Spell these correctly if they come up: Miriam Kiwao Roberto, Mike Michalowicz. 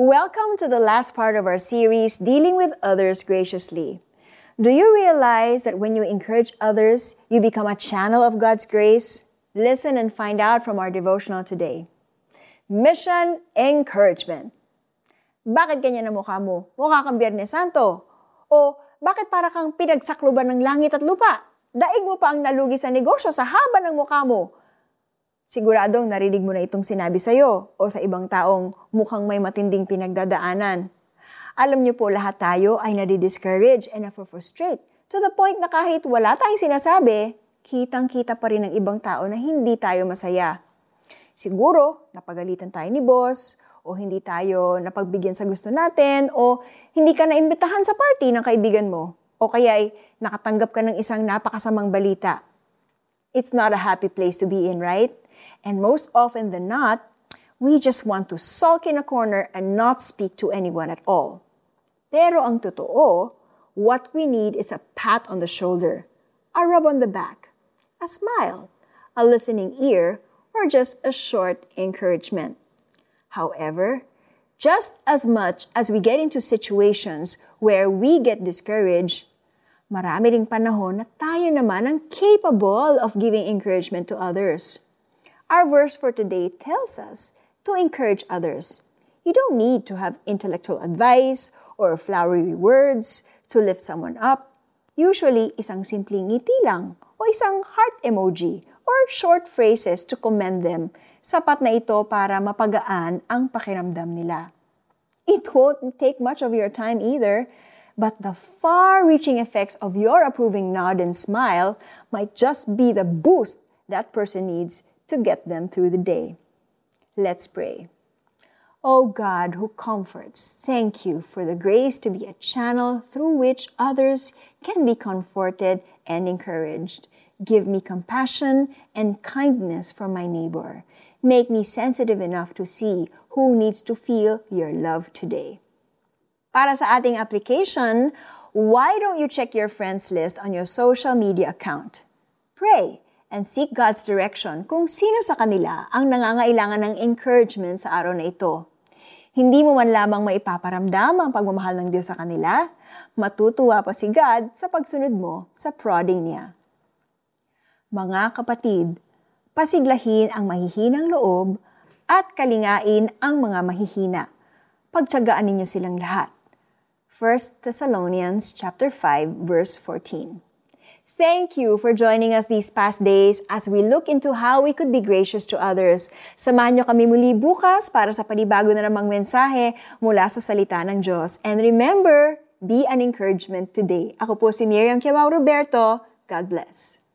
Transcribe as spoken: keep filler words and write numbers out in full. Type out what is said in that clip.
Welcome to the last part of our series, Dealing with Others Graciously. Do you realize that when you encourage others, you become a channel of God's grace? Listen and find out from our devotional today. Mission Encouragement. Bakit ganyan ang mukha mo? Mukha kang Biyernes Santo. O bakit para kang pinagsakluban ng langit at lupa? Daig mo pa ang nalugi sa negosyo sa haba ng mukha mo. Siguradong narinig mo na itong sinabi sa'yo o sa ibang taong mukhang may matinding pinagdadaanan. Alam niyo po, lahat tayo ay nadidiscourage and na-frustrate to the point na kahit wala tayong sinasabi, kitang-kita pa rin ng ibang tao na hindi tayo masaya. Siguro, napagalitan tayo ni boss o hindi tayo napagbigyan sa gusto natin o hindi ka naimbitahan sa party ng kaibigan mo o kaya'y nakatanggap ka ng isang napakasamang balita. It's not a happy place to be in, right? And most often than not, we just want to sulk in a corner and not speak to anyone at all. Pero ang totoo, what we need is a pat on the shoulder, a rub on the back, a smile, a listening ear, or just a short encouragement. However, just as much as we get into situations where we get discouraged, marami ring panahon na tayo naman ang capable of giving encouragement to others. Our verse for today tells us to encourage others. You don't need to have intellectual advice or flowery words to lift someone up. Usually, isang simpleng ngiti lang o isang heart emoji or short phrases to commend them. Sapat na ito para mapagaan ang pakiramdam nila. It won't take much of your time either, but the far-reaching effects of your approving nod and smile might just be the boost that person needs to get them through the day. Let's pray. O God who comforts, thank you for the grace to be a channel through which others can be comforted and encouraged. Give me compassion and kindness for my neighbor. Make me sensitive enough to see who needs to feel your love today. Para sa ating application, why don't you check your friends list on your social media account? Pray and seek God's direction kung sino sa kanila ang nangangailangan ng encouragement sa araw na ito. Hindi mo man lamang maipaparamdam ang pagmamahal ng Diyos sa kanila, matutuwa pa si God sa pagsunod mo sa prodding niya. Mga kapatid, pasiglahin ang mahihinang loob at kalingain ang mga mahihina. Pagtiyagaan ninyo silang lahat. First Thessalonians chapter five verse fourteen. Thank you for joining us these past days as we look into how we could be gracious to others. Samahan niyo kami muli bukas para sa panibago na namang mensahe mula sa salita ng Diyos. And remember, be an encouragement today. Ako po si Miriam Kiwao Roberto. God bless.